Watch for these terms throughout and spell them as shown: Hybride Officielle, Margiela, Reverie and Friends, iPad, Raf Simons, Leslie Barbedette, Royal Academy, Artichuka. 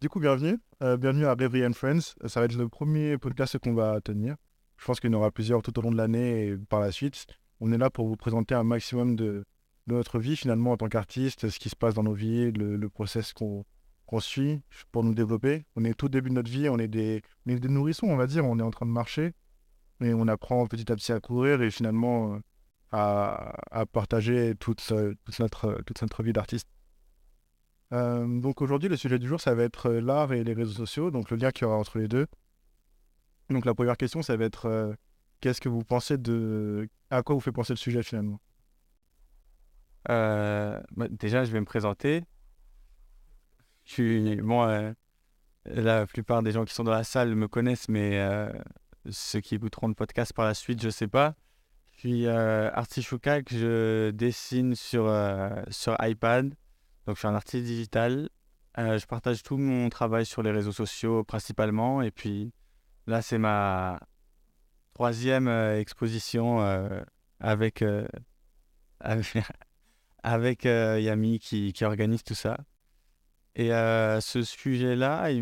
Du coup, bienvenue à Reverie and Friends. Ça va être le premier podcast qu'on va tenir. Je pense qu'il y en aura plusieurs tout au long de l'année et par la suite. On est là pour vous présenter un maximum de notre vie finalement en tant qu'artiste, ce qui se passe dans nos vies, le process qu'on suit pour nous développer. On est tout au début de notre vie, on est des nourrissons, on va dire. On est en train de marcher et on apprend petit à petit à courir et finalement à partager toute notre vie d'artiste. Donc aujourd'hui, le sujet du jour, ça va être l'art et les réseaux sociaux, donc le lien qu'il y aura entre les deux. Donc la première question, ça va être qu'est-ce que vous pensez à quoi vous fait penser le sujet finalement ? Déjà, je vais me présenter. La plupart des gens qui sont dans la salle me connaissent, mais ceux qui écouteront le podcast par la suite, je ne sais pas. Je suis Artichuka, que je dessine sur iPad. Donc, je suis un artiste digital. Je partage tout mon travail sur les réseaux sociaux principalement. Et puis là, c'est ma 3e exposition avec Yami qui organise tout ça. Et ce sujet-là, à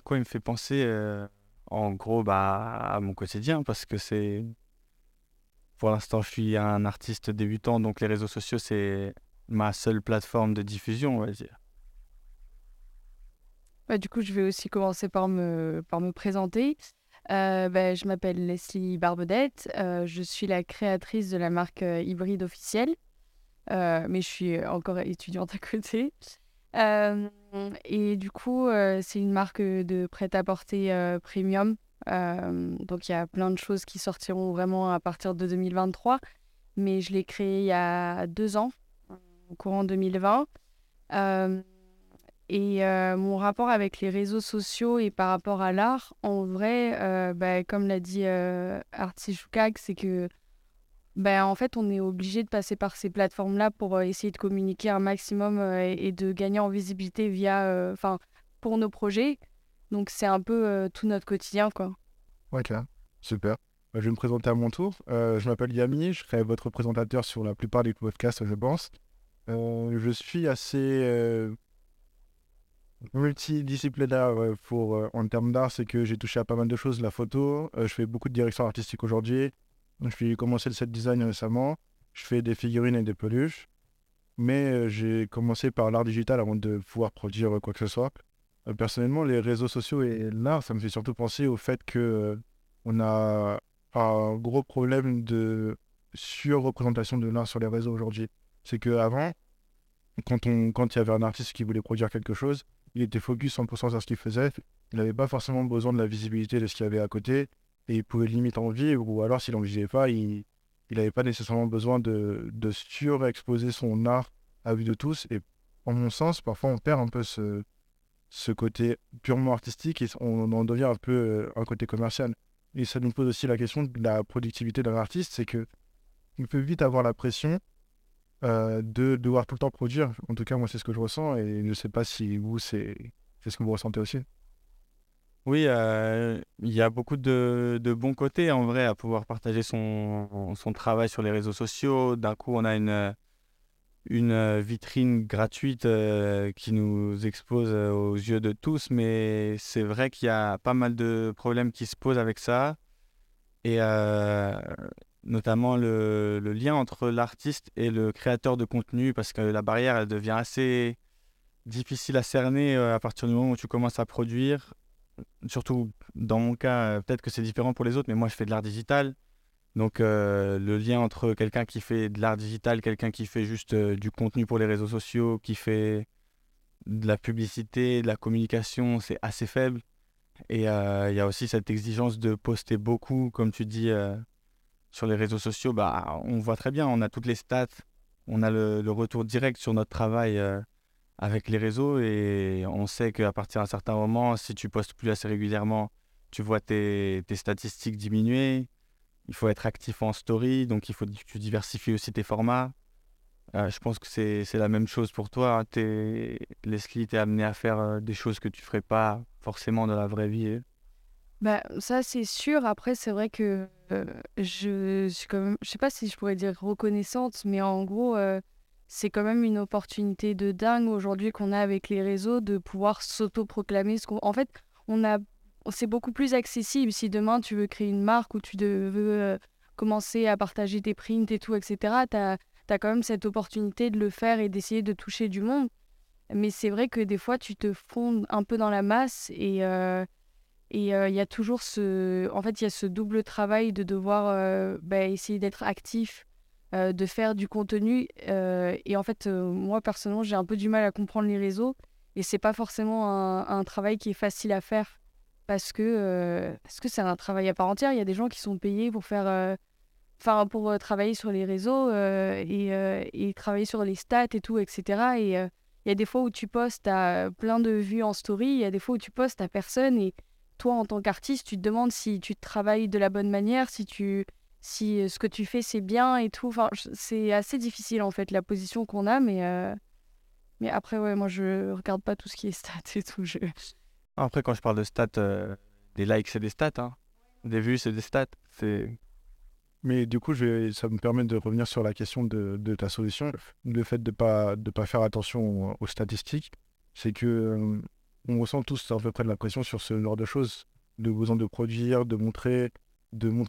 quoi il me fait penser en gros à mon quotidien, parce que pour l'instant, je suis un artiste débutant, donc les réseaux sociaux, c'est ma seule plateforme de diffusion, on va dire. Du coup, je vais aussi commencer par me présenter. Je m'appelle Leslie Barbedette, je suis la créatrice de la marque Hybride Officielle, mais je suis encore étudiante à côté. Et du coup, c'est une marque de prêt-à-porter premium. Donc, il y a plein de choses qui sortiront vraiment à partir de 2023, mais je l'ai créée il y a 2 ans. Au courant 2020. Mon rapport avec les réseaux sociaux et par rapport à l'art, en vrai, comme l'a dit Artichuka, c'est que en fait, on est obligé de passer par ces plateformes-là pour essayer de communiquer un maximum et de gagner en visibilité pour nos projets. Donc, c'est un peu tout notre quotidien, quoi. Ouais, clair. Super. Je vais me présenter à mon tour. Je m'appelle Yami, je serai votre présentateur sur la plupart des podcasts, je pense. Je suis assez multidisciplinaire en termes d'art, c'est que j'ai touché à pas mal de choses, la photo, je fais beaucoup de direction artistique aujourd'hui, je suis commencé le set design récemment, je fais des figurines et des peluches, mais j'ai commencé par l'art digital avant de pouvoir produire quoi que ce soit. Personnellement, les réseaux sociaux et l'art, ça me fait surtout penser au fait que on a un gros problème de surreprésentation de l'art sur les réseaux aujourd'hui. C'est qu'avant, quand il y avait un artiste qui voulait produire quelque chose, il était focus 100% sur ce qu'il faisait. Il n'avait pas forcément besoin de la visibilité de ce qu'il y avait à côté. Et il pouvait limite en vivre, ou alors s'il n'en vivait pas, il n'avait pas nécessairement besoin de surexposer son art à vue de tous. Et en mon sens, parfois on perd un peu ce côté purement artistique et on en devient un peu un côté commercial. Et ça nous pose aussi la question de la productivité d'un artiste, c'est qu'il peut vite avoir la pression de devoir tout le temps produire. En tout cas, moi, c'est ce que je ressens, et je ne sais pas si vous, c'est ce que vous ressentez aussi. Oui, il y a beaucoup de bons côtés, en vrai, à pouvoir partager son travail sur les réseaux sociaux. D'un coup, on a une vitrine gratuite qui nous expose aux yeux de tous, mais c'est vrai qu'il y a pas mal de problèmes qui se posent avec ça. Et notamment le lien entre l'artiste et le créateur de contenu, parce que la barrière, elle devient assez difficile à cerner à partir du moment où tu commences à produire. Surtout dans mon cas, peut-être que c'est différent pour les autres, mais moi, je fais de l'art digital. Donc, le lien entre quelqu'un qui fait de l'art digital, quelqu'un qui fait juste du contenu pour les réseaux sociaux, qui fait de la publicité, de la communication, c'est assez faible. Et il y a aussi cette exigence de poster beaucoup, comme tu dis, sur les réseaux sociaux, on voit très bien, on a toutes les stats, on a le retour direct sur notre travail avec les réseaux, et on sait qu'à partir d'un certain moment, si tu postes plus assez régulièrement, tu vois tes statistiques diminuer, il faut être actif en story, donc il faut que tu diversifies aussi tes formats. Je pense que c'est la même chose pour toi, hein. Leslie, t'es amené à faire des choses que tu ferais pas forcément dans la vraie vie. Ça, c'est sûr. Après, c'est vrai que je suis quand même, je sais pas si je pourrais dire reconnaissante, mais en gros, c'est quand même une opportunité de dingue aujourd'hui qu'on a avec les réseaux de pouvoir s'auto-proclamer. En fait, c'est beaucoup plus accessible. Si demain, tu veux créer une marque ou tu veux commencer à partager tes prints et tout, etc., t'as quand même cette opportunité de le faire et d'essayer de toucher du monde. Mais c'est vrai que des fois, tu te fondes un peu dans la masse et y a toujours en fait, il y a ce double travail de devoir essayer d'être actif, de faire du contenu. Et en fait, moi, personnellement, j'ai un peu du mal à comprendre les réseaux. Et c'est pas forcément un travail qui est facile à faire parce que c'est un travail à part entière. Il y a des gens qui sont payés pour faire... pour travailler sur les réseaux et travailler sur les stats et tout, etc. Et il y a des fois où tu postes à plein de vues en story, il y a des fois où tu postes à personne. Et toi, en tant qu'artiste, tu te demandes si tu travailles de la bonne manière, si ce que tu fais, c'est bien et tout. Enfin, c'est assez difficile, en fait, la position qu'on a. Mais après, ouais, moi, je regarde pas tout ce qui est stats et tout. Après, quand je parle de stats, des likes, c'est des stats. Hein. Des vues, c'est des stats. Mais du coup, ça me permet de revenir sur la question de ta solution. Le fait de ne pas faire attention aux statistiques, c'est que on ressent tous à peu près de la pression sur ce genre de choses, de besoin de produire, de montrer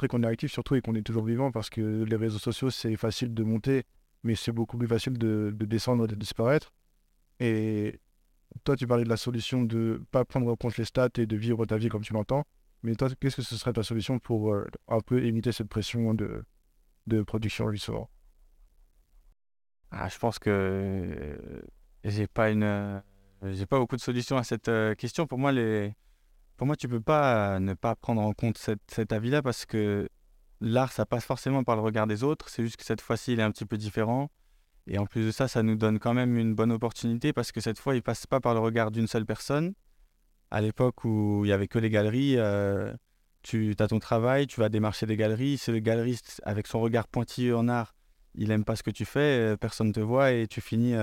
qu'on est actif surtout et qu'on est toujours vivant, parce que les réseaux sociaux, c'est facile de monter, mais c'est beaucoup plus facile de descendre et de disparaître. Et toi, tu parlais de la solution de ne pas prendre en compte les stats et de vivre ta vie comme tu l'entends. Mais toi, qu'est-ce que ce serait ta solution pour un peu éviter cette pression de production, justement ? Je pense que j'ai pas beaucoup de solutions à cette question. Pour moi, tu peux pas ne pas prendre en compte cet avis-là, parce que l'art, ça passe forcément par le regard des autres. C'est juste que cette fois-ci, il est un petit peu différent. Et en plus de ça, ça nous donne quand même une bonne opportunité, parce que cette fois, il passe pas par le regard d'une seule personne. À l'époque où il n'y avait que les galeries, tu as ton travail, tu vas démarcher des galeries. Si le galeriste, avec son regard pointilleux en art, il n'aime pas ce que tu fais, personne ne te voit et tu finis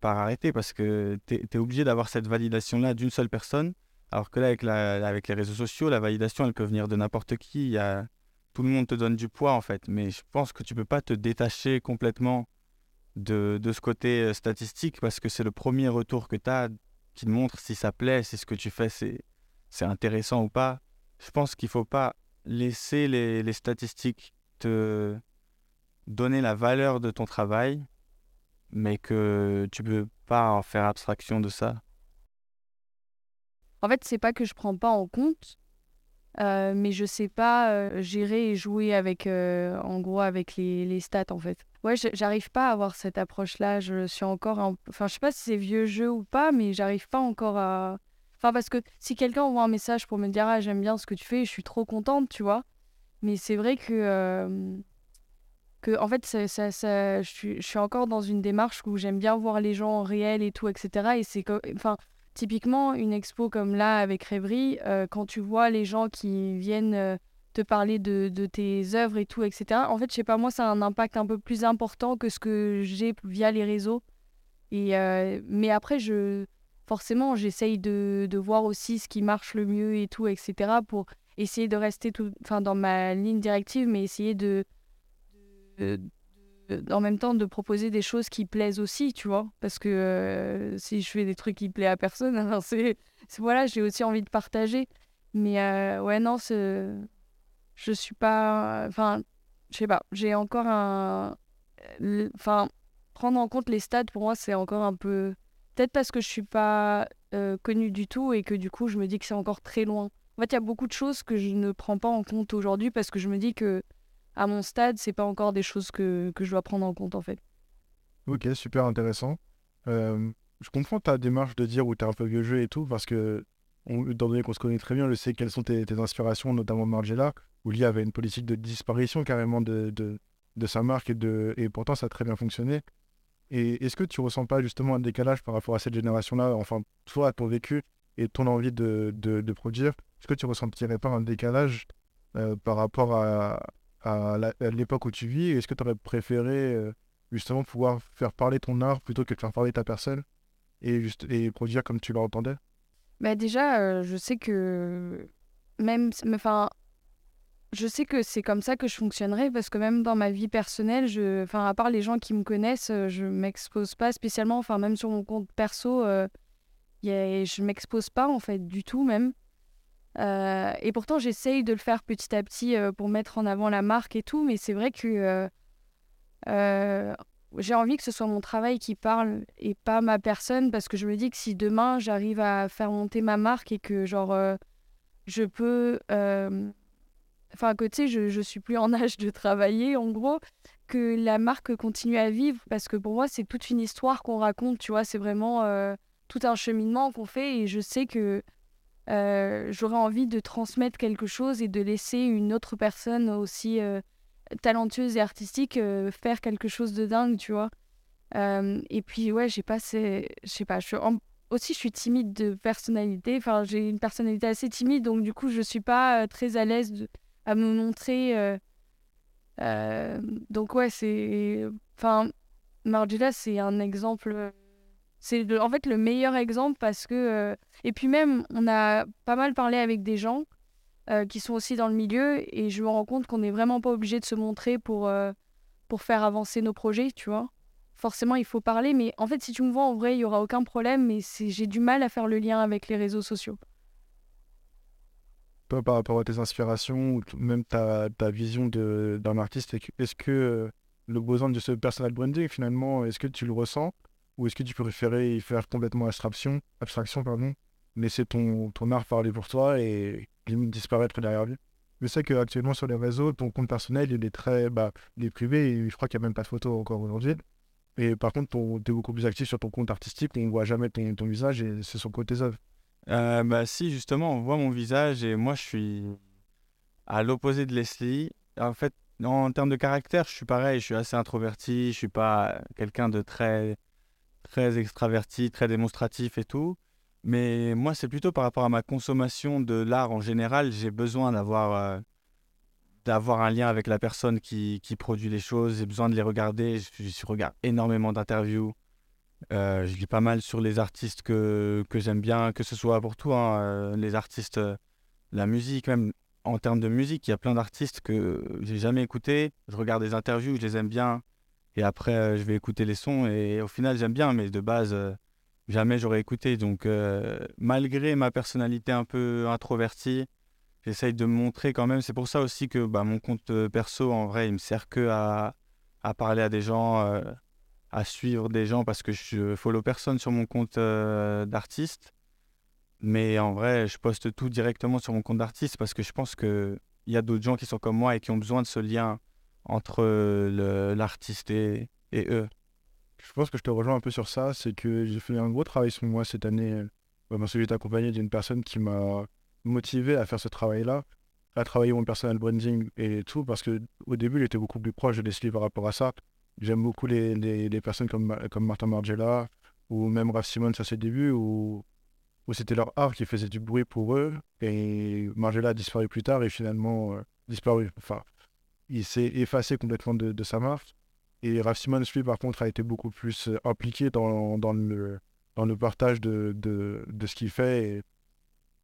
par arrêter, parce que tu es obligé d'avoir cette validation-là d'une seule personne. Alors que là, avec les réseaux sociaux, la validation, elle peut venir de n'importe qui. Tout le monde te donne du poids, en fait. Mais je pense que tu ne peux pas te détacher complètement de ce côté statistique, parce que c'est le premier retour que tu as qui te montre si ça plaît, si ce que tu fais c'est intéressant ou pas. Je pense qu'il ne faut pas laisser les statistiques te donner la valeur de ton travail, mais que tu ne peux pas en faire abstraction de ça. En fait, ce n'est pas que je ne prends pas en compte, mais je ne sais pas gérer et jouer avec les stats, en fait. Ouais, j'arrive pas à avoir cette approche-là. Je suis encore... Enfin, je sais pas si c'est vieux jeu ou pas, mais j'arrive pas encore à... Enfin, parce que si quelqu'un envoie un message pour me dire « Ah, j'aime bien ce que tu fais, je suis trop contente », tu vois. Mais c'est vrai que en fait, je suis encore dans une démarche où j'aime bien voir les gens en réel et tout, etc. Et c'est comme... Enfin, typiquement, une expo comme là, avec Reverie, quand tu vois les gens qui viennent... te parler de tes œuvres et tout, etc. En fait, je sais pas, moi, ça a un impact un peu plus important que ce que j'ai via les réseaux. Mais après, forcément, j'essaye de voir aussi ce qui marche le mieux et tout, etc. pour essayer de rester dans ma ligne directive, mais essayer en même temps, de proposer des choses qui plaisent aussi, tu vois. Parce que si je fais des trucs qui plaisent à personne, alors voilà, j'ai aussi envie de partager. Mais ouais, non, c'est... Je suis pas... Enfin, je sais pas, j'ai encore un... Enfin, prendre en compte les stats, pour moi, c'est encore un peu... Peut-être parce que je suis pas connue du tout et que du coup, je me dis que c'est encore très loin. En fait, il y a beaucoup de choses que je ne prends pas en compte aujourd'hui parce que je me dis que à mon stade, c'est pas encore des choses que je dois prendre en compte, en fait. Ok, super intéressant. Je comprends ta démarche de dire où t'es un peu vieux jeu et tout, parce que, étant donné qu'on se connaît très bien, je sais quelles sont tes inspirations, notamment Margiela, où Lia avait une politique de disparition carrément de sa marque et pourtant ça a très bien fonctionné. Et est-ce que tu ressens pas justement un décalage par rapport à cette génération-là, enfin toi, ton vécu et ton envie de produire, est-ce que tu ressentirais pas un décalage par rapport à l'époque où tu vis, et est-ce que tu aurais préféré justement pouvoir faire parler ton art plutôt que de faire parler ta personne et produire comme tu l'entendais? Bah déjà, je sais que même... je sais que c'est comme ça que je fonctionnerai, parce que même dans ma vie personnelle, à part les gens qui me connaissent, je m'expose pas spécialement. Enfin, même sur mon compte perso, je m'expose pas en fait du tout même. Et pourtant, j'essaye de le faire petit à petit pour mettre en avant la marque et tout. Mais c'est vrai que j'ai envie que ce soit mon travail qui parle et pas ma personne, parce que je me dis que si demain j'arrive à faire monter ma marque et que je peux, que tu sais, je suis plus en âge de travailler en gros, que la marque continue à vivre, parce que pour moi c'est toute une histoire qu'on raconte, tu vois, c'est vraiment tout un cheminement qu'on fait, et je sais que j'aurais envie de transmettre quelque chose et de laisser une autre personne aussi talentueuse et artistique faire quelque chose de dingue, tu vois. Et puis ouais, je suis timide de personnalité, j'ai une personnalité assez timide, donc du coup je suis pas très à l'aise à me montrer, donc ouais, Margiela c'est un exemple, en fait le meilleur exemple, parce que et puis même on a pas mal parlé avec des gens qui sont aussi dans le milieu, et je me rends compte qu'on n'est vraiment pas obligé de se montrer pour faire avancer nos projets, tu vois. Forcément, il faut parler, mais en fait, si tu me vois en vrai, il n'y aura aucun problème, mais j'ai du mal à faire le lien avec les réseaux sociaux. Toi, par rapport à tes inspirations, ou même ta vision d'un artiste, est-ce que le besoin de ce personal branding, finalement, est-ce que tu le ressens, ou est-ce que tu peux préférer y faire complètement abstraction, laisser ton art parler pour toi et limite disparaître derrière lui? Je sais qu'actuellement sur les réseaux, ton compte personnel il est très privé, et je crois qu'il n'y a même pas de photo encore aujourd'hui. Et par contre, tu es beaucoup plus actif sur ton compte artistique, on ne voit jamais ton visage, et c'est sur le côté œuvres. Si, justement, on voit mon visage, et moi je suis à l'opposé de Leslie. En fait, en termes de caractère, je suis pareil, je suis assez introverti, je ne suis pas quelqu'un de très, très extraverti, très démonstratif et tout. Mais moi, c'est plutôt par rapport à ma consommation de l'art en général. J'ai besoin d'avoir un lien avec la personne qui produit les choses. J'ai besoin de les regarder. Je regarde énormément d'interviews. Je lis pas mal sur les artistes que j'aime bien, que ce soit pour tout, les artistes, la musique, même en termes de musique. Il y a plein d'artistes que j'ai jamais écoutés. Je regarde des interviews, je les aime bien. Et après, je vais écouter les sons. Et au final, j'aime bien, mais de base... jamais j'aurais écouté, donc malgré ma personnalité un peu introvertie, j'essaye de me montrer quand même. C'est pour ça aussi que mon compte perso, en vrai, il me sert que à parler à des gens, à suivre des gens, parce que je follow personne sur mon compte d'artiste. Mais en vrai, je poste tout directement sur mon compte d'artiste, parce que je pense qu'il y a d'autres gens qui sont comme moi et qui ont besoin de ce lien entre l'artiste et eux. Je pense que je te rejoins un peu sur ça, c'est que j'ai fait un gros travail sur moi cette année, parce que j'étais accompagné d'une personne qui m'a motivé à faire ce travail-là, à travailler mon personal branding et tout, parce qu'au début, j'étais beaucoup plus proche de Leslie par rapport à ça. J'aime beaucoup les personnes comme Martin Margiela, ou même Raf Simons à ses débuts, où c'était leur art qui faisait du bruit pour eux, et Margiela a disparu plus tard, et finalement disparu. Enfin, il s'est effacé complètement de sa marque. Et Raf Simons, lui, par contre, a été beaucoup plus impliqué dans le partage de ce qu'il fait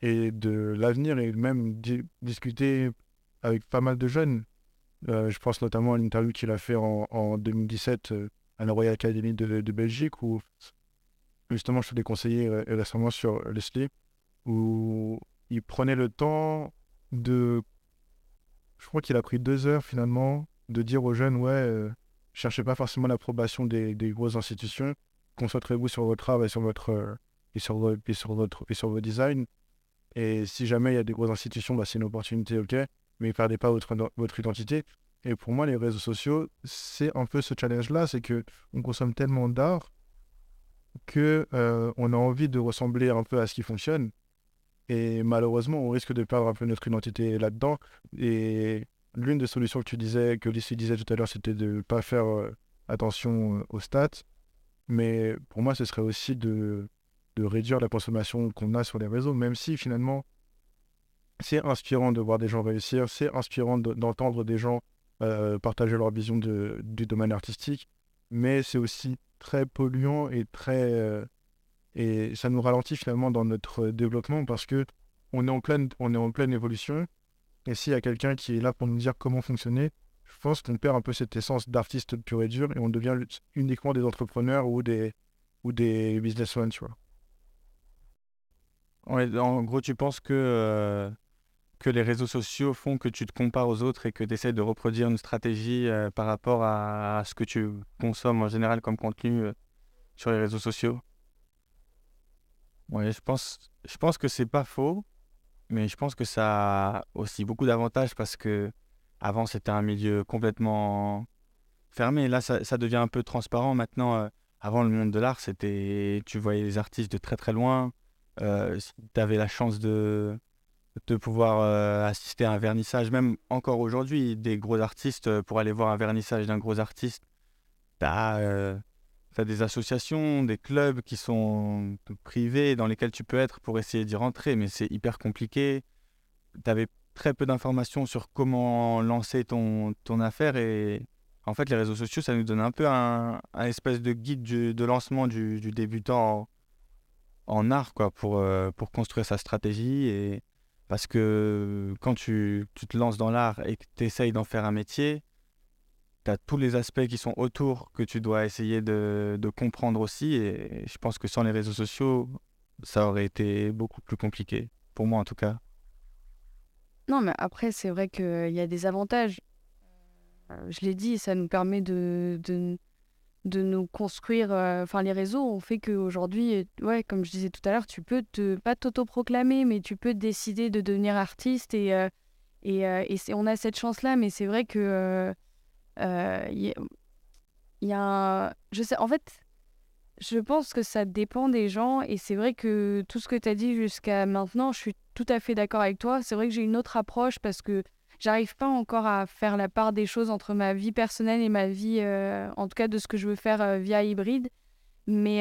et de l'avenir, et même discuter avec pas mal de jeunes. Je pense notamment à l'interview qu'il a fait en 2017 à la Royal Academy de Belgique, où justement je te l'ai conseillé récemment sur Leslie, où il prenait le temps je crois qu'il a pris 2 heures finalement, de dire aux jeunes, cherchez pas forcément l'approbation des grosses institutions. Concentrez-vous sur votre art et sur vos designs. Et si jamais il y a des grosses institutions, c'est une opportunité, ok. Mais ne perdez pas votre identité. Et pour moi, les réseaux sociaux, c'est un peu ce challenge-là, c'est que on consomme tellement d'art que on a envie de ressembler un peu à ce qui fonctionne. Et malheureusement, on risque de perdre un peu notre identité là-dedans. Et l'une des solutions que Leslie disait tout à l'heure, c'était de ne pas faire attention aux stats. Mais pour moi, ce serait aussi de réduire la consommation qu'on a sur les réseaux, même si finalement, c'est inspirant de voir des gens réussir, c'est inspirant d'entendre des gens partager leur vision du domaine artistique, mais c'est aussi très polluant et ça nous ralentit finalement dans notre développement, parce qu'on est en pleine évolution. Et s'il y a quelqu'un qui est là pour nous dire comment fonctionner, je pense qu'on perd un peu cette essence d'artiste pur et dur et on devient uniquement des entrepreneurs ou des businessmen, tu vois. En gros, tu penses que les réseaux sociaux font que tu te compares aux autres et que tu essaies de reproduire une stratégie par rapport à ce que tu consommes en général comme contenu sur les réseaux sociaux? Oui, je pense que c'est pas faux, mais je pense que ça a aussi beaucoup d'avantages parce que avant c'était un milieu complètement fermé. Là, ça devient un peu transparent. Maintenant, avant le monde de l'art, c'était tu voyais les artistes de très très loin. Si tu avais la chance de pouvoir assister à un vernissage, même encore aujourd'hui, des gros artistes, pour aller voir un vernissage d'un gros artiste, t'as des associations, des clubs qui sont privés dans lesquels tu peux être pour essayer d'y rentrer, mais c'est hyper compliqué. Tu avais très peu d'informations sur comment lancer ton affaire et en fait, les réseaux sociaux, ça nous donne un peu un espèce de guide de lancement du débutant en art quoi, pour construire sa stratégie. Et parce que quand tu te lances dans l'art et que tu essayes d'en faire un métier, tu as tous les aspects qui sont autour que tu dois essayer de comprendre aussi. Et je pense que sans les réseaux sociaux, ça aurait été beaucoup plus compliqué, pour moi en tout cas. Non, mais après, c'est vrai qu'il y a des avantages. Je l'ai dit, ça nous permet de nous construire. Enfin, les réseaux ont fait qu'aujourd'hui, ouais, comme je disais tout à l'heure, tu peux pas t'auto-proclamer, mais tu peux décider de devenir artiste. Et on a cette chance-là, mais c'est vrai que... je pense que ça dépend des gens et c'est vrai que tout ce que tu as dit jusqu'à maintenant, je suis tout à fait d'accord avec toi. C'est vrai que j'ai une autre approche parce que j'arrive pas encore à faire la part des choses entre ma vie personnelle et ma vie, en tout cas de ce que je veux faire via hybride. Mais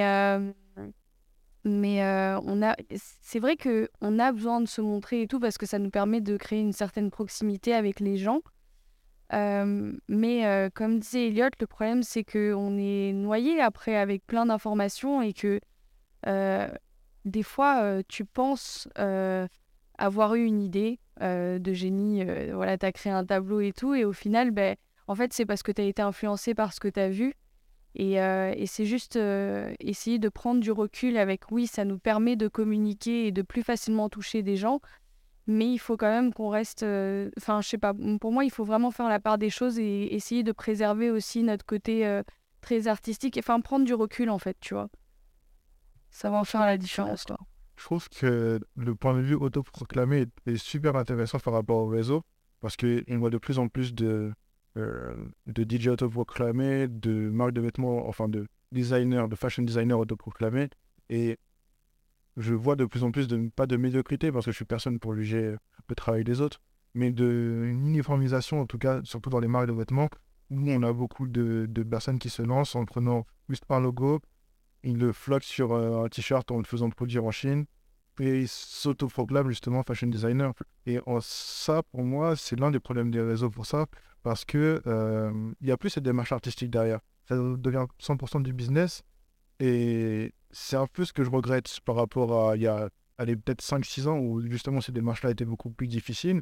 c'est vrai qu'on a besoin de se montrer et tout parce que ça nous permet de créer une certaine proximité avec les gens. Mais comme disait Elliot, le problème c'est qu'on est noyé après avec plein d'informations et que des fois tu penses avoir eu une idée de génie, voilà, t'as créé un tableau et tout, et au final en fait c'est parce que t'as été influencé par ce que t'as vu et c'est juste essayer de prendre du recul avec oui, ça nous permet de communiquer et de plus facilement toucher des gens. Mais il faut quand même qu'on reste... je sais pas, pour moi, il faut vraiment faire la part des choses et essayer de préserver aussi notre côté très artistique. Enfin, prendre du recul, en fait, tu vois. Ça va en faire la différence, toi. Je trouve que le point de vue autoproclamé est super intéressant par rapport au réseau, parce qu'on voit de plus en plus de DJ autoproclamés, de marques de vêtements, enfin de designers, de fashion designers autoproclamés, et... je vois de plus en plus, pas de médiocrité, parce que je suis personne pour juger le travail des autres, mais une uniformisation, en tout cas, surtout dans les marques de vêtements, où on a beaucoup de personnes qui se lancent en prenant juste un logo, ils le floquent sur un t-shirt en le faisant produire en Chine, et ils s'autoproclament justement fashion designer. Et ça, pour moi, c'est l'un des problèmes des réseaux pour ça, parce que il n'y a plus cette démarche artistique derrière. Ça devient 100% du business, et... c'est un peu ce que je regrette par rapport à il y a peut-être 5-6 ans où justement ces démarches-là étaient beaucoup plus difficiles.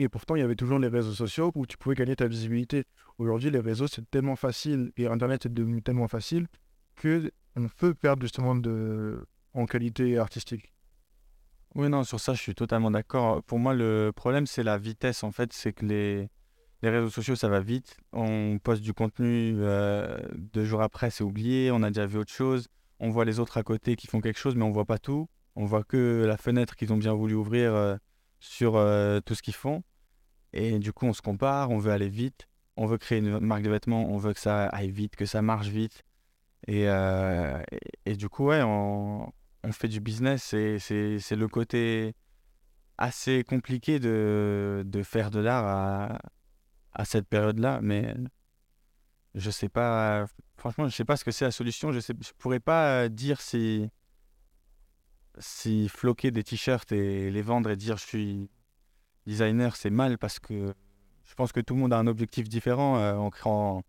Et pourtant, il y avait toujours les réseaux sociaux où tu pouvais gagner ta visibilité. Aujourd'hui, les réseaux, c'est tellement facile et Internet est devenu tellement facile qu'on peut perdre justement en qualité artistique. Oui, non, sur ça, je suis totalement d'accord. Pour moi, le problème, c'est la vitesse. En fait, c'est que les réseaux sociaux, ça va vite. On poste du contenu, 2 jours après, c'est oublié. On a déjà vu autre chose. On voit les autres à côté qui font quelque chose, mais on ne voit pas tout. On voit que la fenêtre qu'ils ont bien voulu ouvrir sur tout ce qu'ils font. Et du coup, on se compare, on veut aller vite. On veut créer une marque de vêtements, on veut que ça aille vite, que ça marche vite. Et du coup, ouais, on fait du business et c'est le côté assez compliqué de faire de l'art à cette période-là, mais je sais pas, franchement, je sais pas ce que c'est la solution. Je pourrais pas dire si floquer des t-shirts et les vendre et dire je suis designer, c'est mal, parce que je pense que tout le monde a un objectif différent en créant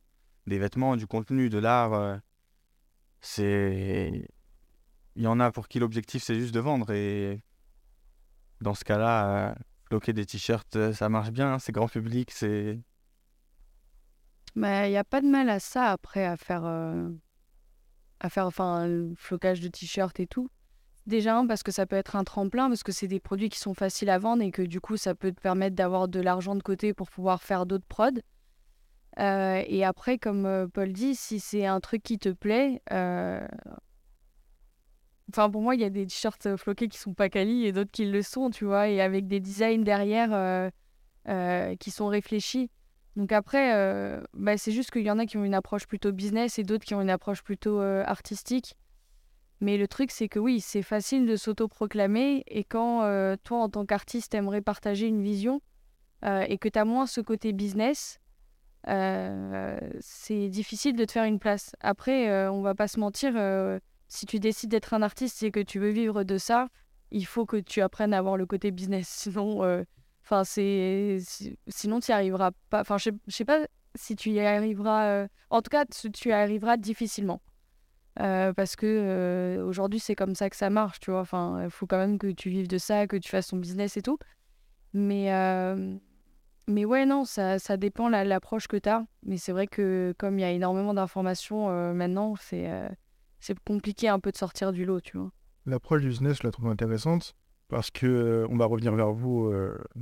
des vêtements, du contenu, de l'art. Il y en a pour qui l'objectif c'est juste de vendre, et dans ce cas-là, bloquer des t-shirts, ça marche bien, hein, c'est grand public, c'est... Mais il n'y a pas de mal à ça, après, à faire enfin, le flocage de t-shirts et tout. Déjà, hein, parce que ça peut être un tremplin, parce que c'est des produits qui sont faciles à vendre et que du coup, ça peut te permettre d'avoir de l'argent de côté pour pouvoir faire d'autres prods. Et après, comme Paul dit, si c'est un truc qui te plaît... Enfin, pour moi, il y a des t-shirts floqués qui sont pas quali et d'autres qui le sont, tu vois, et avec des designs derrière qui sont réfléchis. Donc après, c'est juste qu'il y en a qui ont une approche plutôt business et d'autres qui ont une approche plutôt artistique. Mais le truc, c'est que oui, c'est facile de s'auto-proclamer. Et quand toi, en tant qu'artiste, t'aimerais partager une vision et que t'as moins ce côté business, c'est difficile de te faire une place. Après, on va pas se mentir, si tu décides d'être un artiste et que tu veux vivre de ça, il faut que tu apprennes à avoir le côté business. Sinon... Sinon, tu n'y arriveras pas. Enfin, je ne sais pas si tu y arriveras... En tout cas, tu y arriveras difficilement. Parce que aujourd'hui, c'est comme ça que ça marche, tu vois. Enfin, il faut quand même que tu vives de ça, que tu fasses ton business et tout. Mais ouais, non, ça dépend de l'approche que tu as. Mais c'est vrai que comme il y a énormément d'informations maintenant, c'est compliqué un peu de sortir du lot, tu vois. L'approche du business, je la trouve intéressante. Parce qu'on va revenir vers vous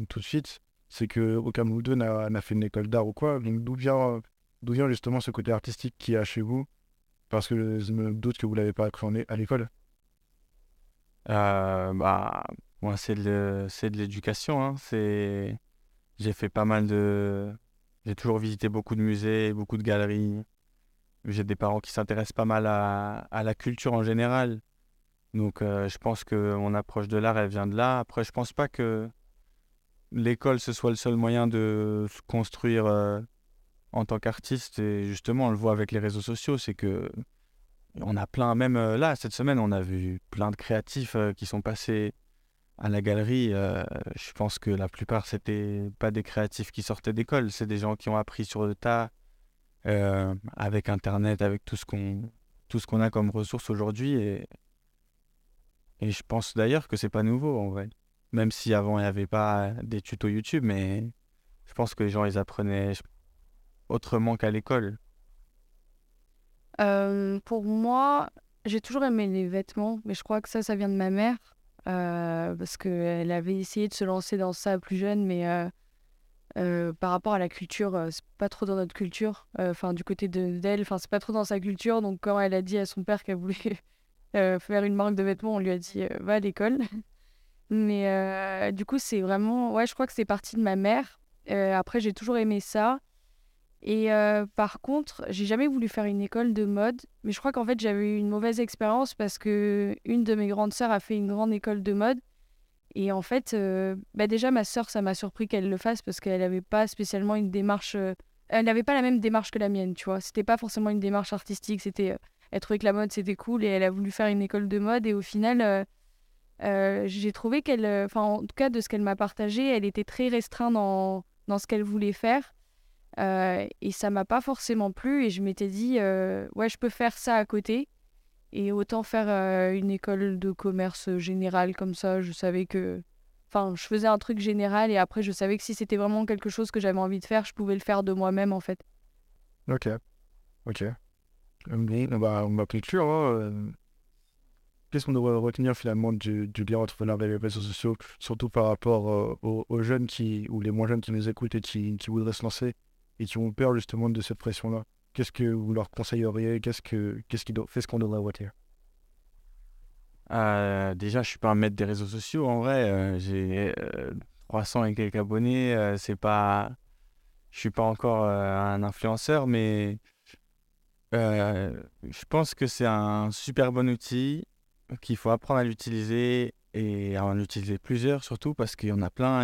tout de suite, c'est qu'Okamudo n'a fait une école d'art ou quoi. Donc d'où vient justement ce côté artistique qu'il y a chez vous? Parce que je me doute que vous ne l'avez pas appris à l'école. Moi, c'est de l'éducation. Hein. J'ai fait pas mal de... J'ai toujours visité beaucoup de musées, beaucoup de galeries. J'ai des parents qui s'intéressent pas mal à la culture en général. Donc, je pense que mon approche de l'art, elle vient de là. Après, je pense pas que l'école, ce soit le seul moyen de se construire en tant qu'artiste. Et justement, on le voit avec les réseaux sociaux, c'est que on a plein, même là, cette semaine, on a vu plein de créatifs qui sont passés à la galerie. Je pense que la plupart, c'était pas des créatifs qui sortaient d'école. C'est des gens qui ont appris sur le tas avec Internet, avec tout ce qu'on a comme ressources aujourd'hui. Et je pense d'ailleurs que c'est pas nouveau en vrai. Même si avant il n'y avait pas des tutos YouTube, mais je pense que les gens ils apprenaient autrement qu'à l'école. Pour moi, j'ai toujours aimé les vêtements, mais je crois que ça vient de ma mère. Parce qu'elle avait essayé de se lancer dans ça plus jeune, mais par rapport à la culture, c'est pas trop dans notre culture. Du côté d'elle, c'est pas trop dans sa culture. Donc quand elle a dit à son père qu'elle voulait... faire une marque de vêtements, on lui a dit va à l'école. Mais du coup, c'est vraiment... Ouais, je crois que c'est parti de ma mère. Après, j'ai toujours aimé ça. Et par contre, j'ai jamais voulu faire une école de mode. Mais je crois qu'en fait, j'avais eu une mauvaise expérience parce que une de mes grandes sœurs a fait une grande école de mode. Et en fait, déjà, ma sœur, ça m'a surpris qu'elle le fasse parce qu'elle n'avait pas spécialement une démarche... Elle n'avait pas la même démarche que la mienne, tu vois. C'était pas forcément une démarche artistique, c'était... Elle trouvait que la mode, c'était cool et elle a voulu faire une école de mode. Et au final, j'ai trouvé qu'elle... en tout cas, de ce qu'elle m'a partagé, elle était très restreinte dans ce qu'elle voulait faire. Et ça ne m'a pas forcément plu. Et je m'étais dit, je peux faire ça à côté. Et autant faire une école de commerce générale comme ça. Je savais que... je faisais un truc général. Et après, je savais que si c'était vraiment quelque chose que j'avais envie de faire, je pouvais le faire de moi-même, en fait. Ok. On va conclure. Qu'est-ce qu'on devrait retenir finalement du lien entre l'art et les réseaux sociaux, surtout par rapport aux jeunes ou les moins jeunes qui nous écoutent et qui voudraient se lancer et qui ont peur justement de cette pression-là? Qu'est-ce que vous leur conseilleriez? Qu'est-ce qu'on devrait retenir? Déjà, je suis pas un maître des réseaux sociaux en vrai. J'ai 300 et quelques abonnés. Je suis pas encore un influenceur, mais je pense que c'est un super bon outil qu'il faut apprendre à l'utiliser et à en utiliser plusieurs surtout parce qu'il y en a plein,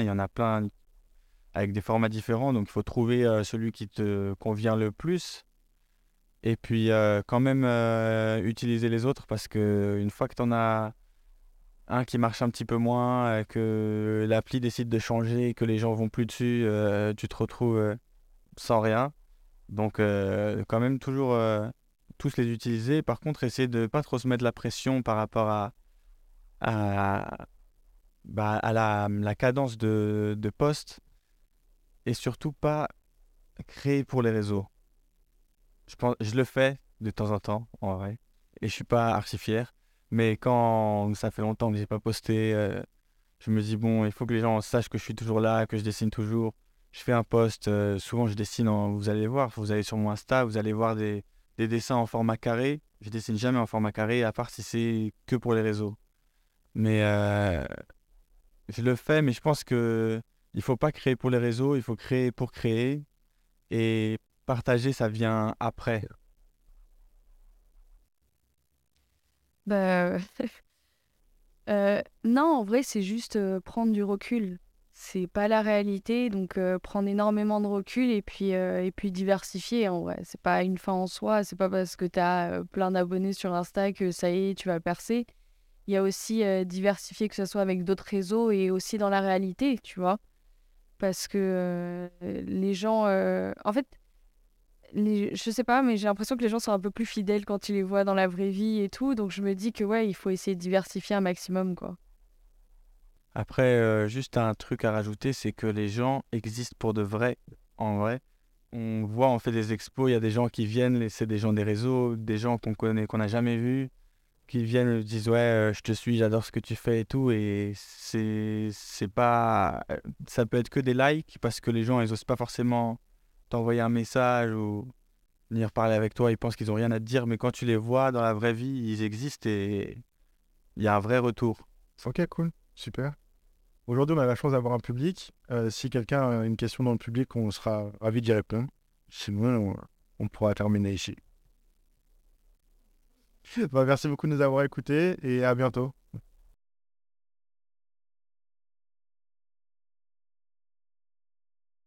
avec des formats différents, donc il faut trouver celui qui te convient le plus et puis quand même utiliser les autres parce qu'une fois que tu en as un qui marche un petit peu moins, que l'appli décide de changer, que les gens vont plus dessus, tu te retrouves sans rien. Donc, quand même, toujours tous les utiliser. Par contre, essayer de ne pas trop se mettre la pression par rapport à à la cadence de poste et surtout pas créer pour les réseaux. Je le fais de temps en temps, en vrai, et je suis pas archi fier. Mais quand ça fait longtemps que j'ai pas posté, je me dis bon, il faut que les gens sachent que je suis toujours là, que je dessine toujours. Je fais un post, souvent je dessine, vous allez voir, vous allez sur mon Insta, vous allez voir des dessins en format carré. Je dessine jamais en format carré, à part si c'est que pour les réseaux. Mais je le fais, mais je pense que il faut pas créer pour les réseaux, il faut créer pour créer. Et partager, ça vient après. Non, en vrai, c'est juste prendre du recul. C'est pas la réalité, donc prendre énormément de recul et puis diversifier en vrai. C'est pas une fin en soi, c'est pas parce que t'as plein d'abonnés sur Insta que ça y est, tu vas percer. Il y a aussi diversifier, que ce soit avec d'autres réseaux et aussi dans la réalité, tu vois. Parce que les gens... en fait, je sais pas, mais j'ai l'impression que les gens sont un peu plus fidèles quand tu les vois dans la vraie vie et tout. Donc je me dis que ouais, il faut essayer de diversifier un maximum, quoi. Après, juste un truc à rajouter, c'est que les gens existent pour de vrai, en vrai. On voit, on fait des expos, il y a des gens qui viennent, c'est des gens des réseaux, des gens qu'on connaît, qu'on n'a jamais vus, qui viennent, disent « ouais, je te suis, j'adore ce que tu fais » et tout. Et c'est pas... Ça peut être que des likes, parce que les gens, ils osent pas forcément t'envoyer un message ou venir parler avec toi. Ils pensent qu'ils ont rien à te dire, mais quand tu les vois dans la vraie vie, ils existent et il y a un vrai retour. Ok, cool, super. Aujourd'hui, on a la chance d'avoir un public. Si quelqu'un a une question dans le public, on sera ravis d'y répondre. Sinon, on pourra terminer ici. Merci beaucoup de nous avoir écoutés et à bientôt.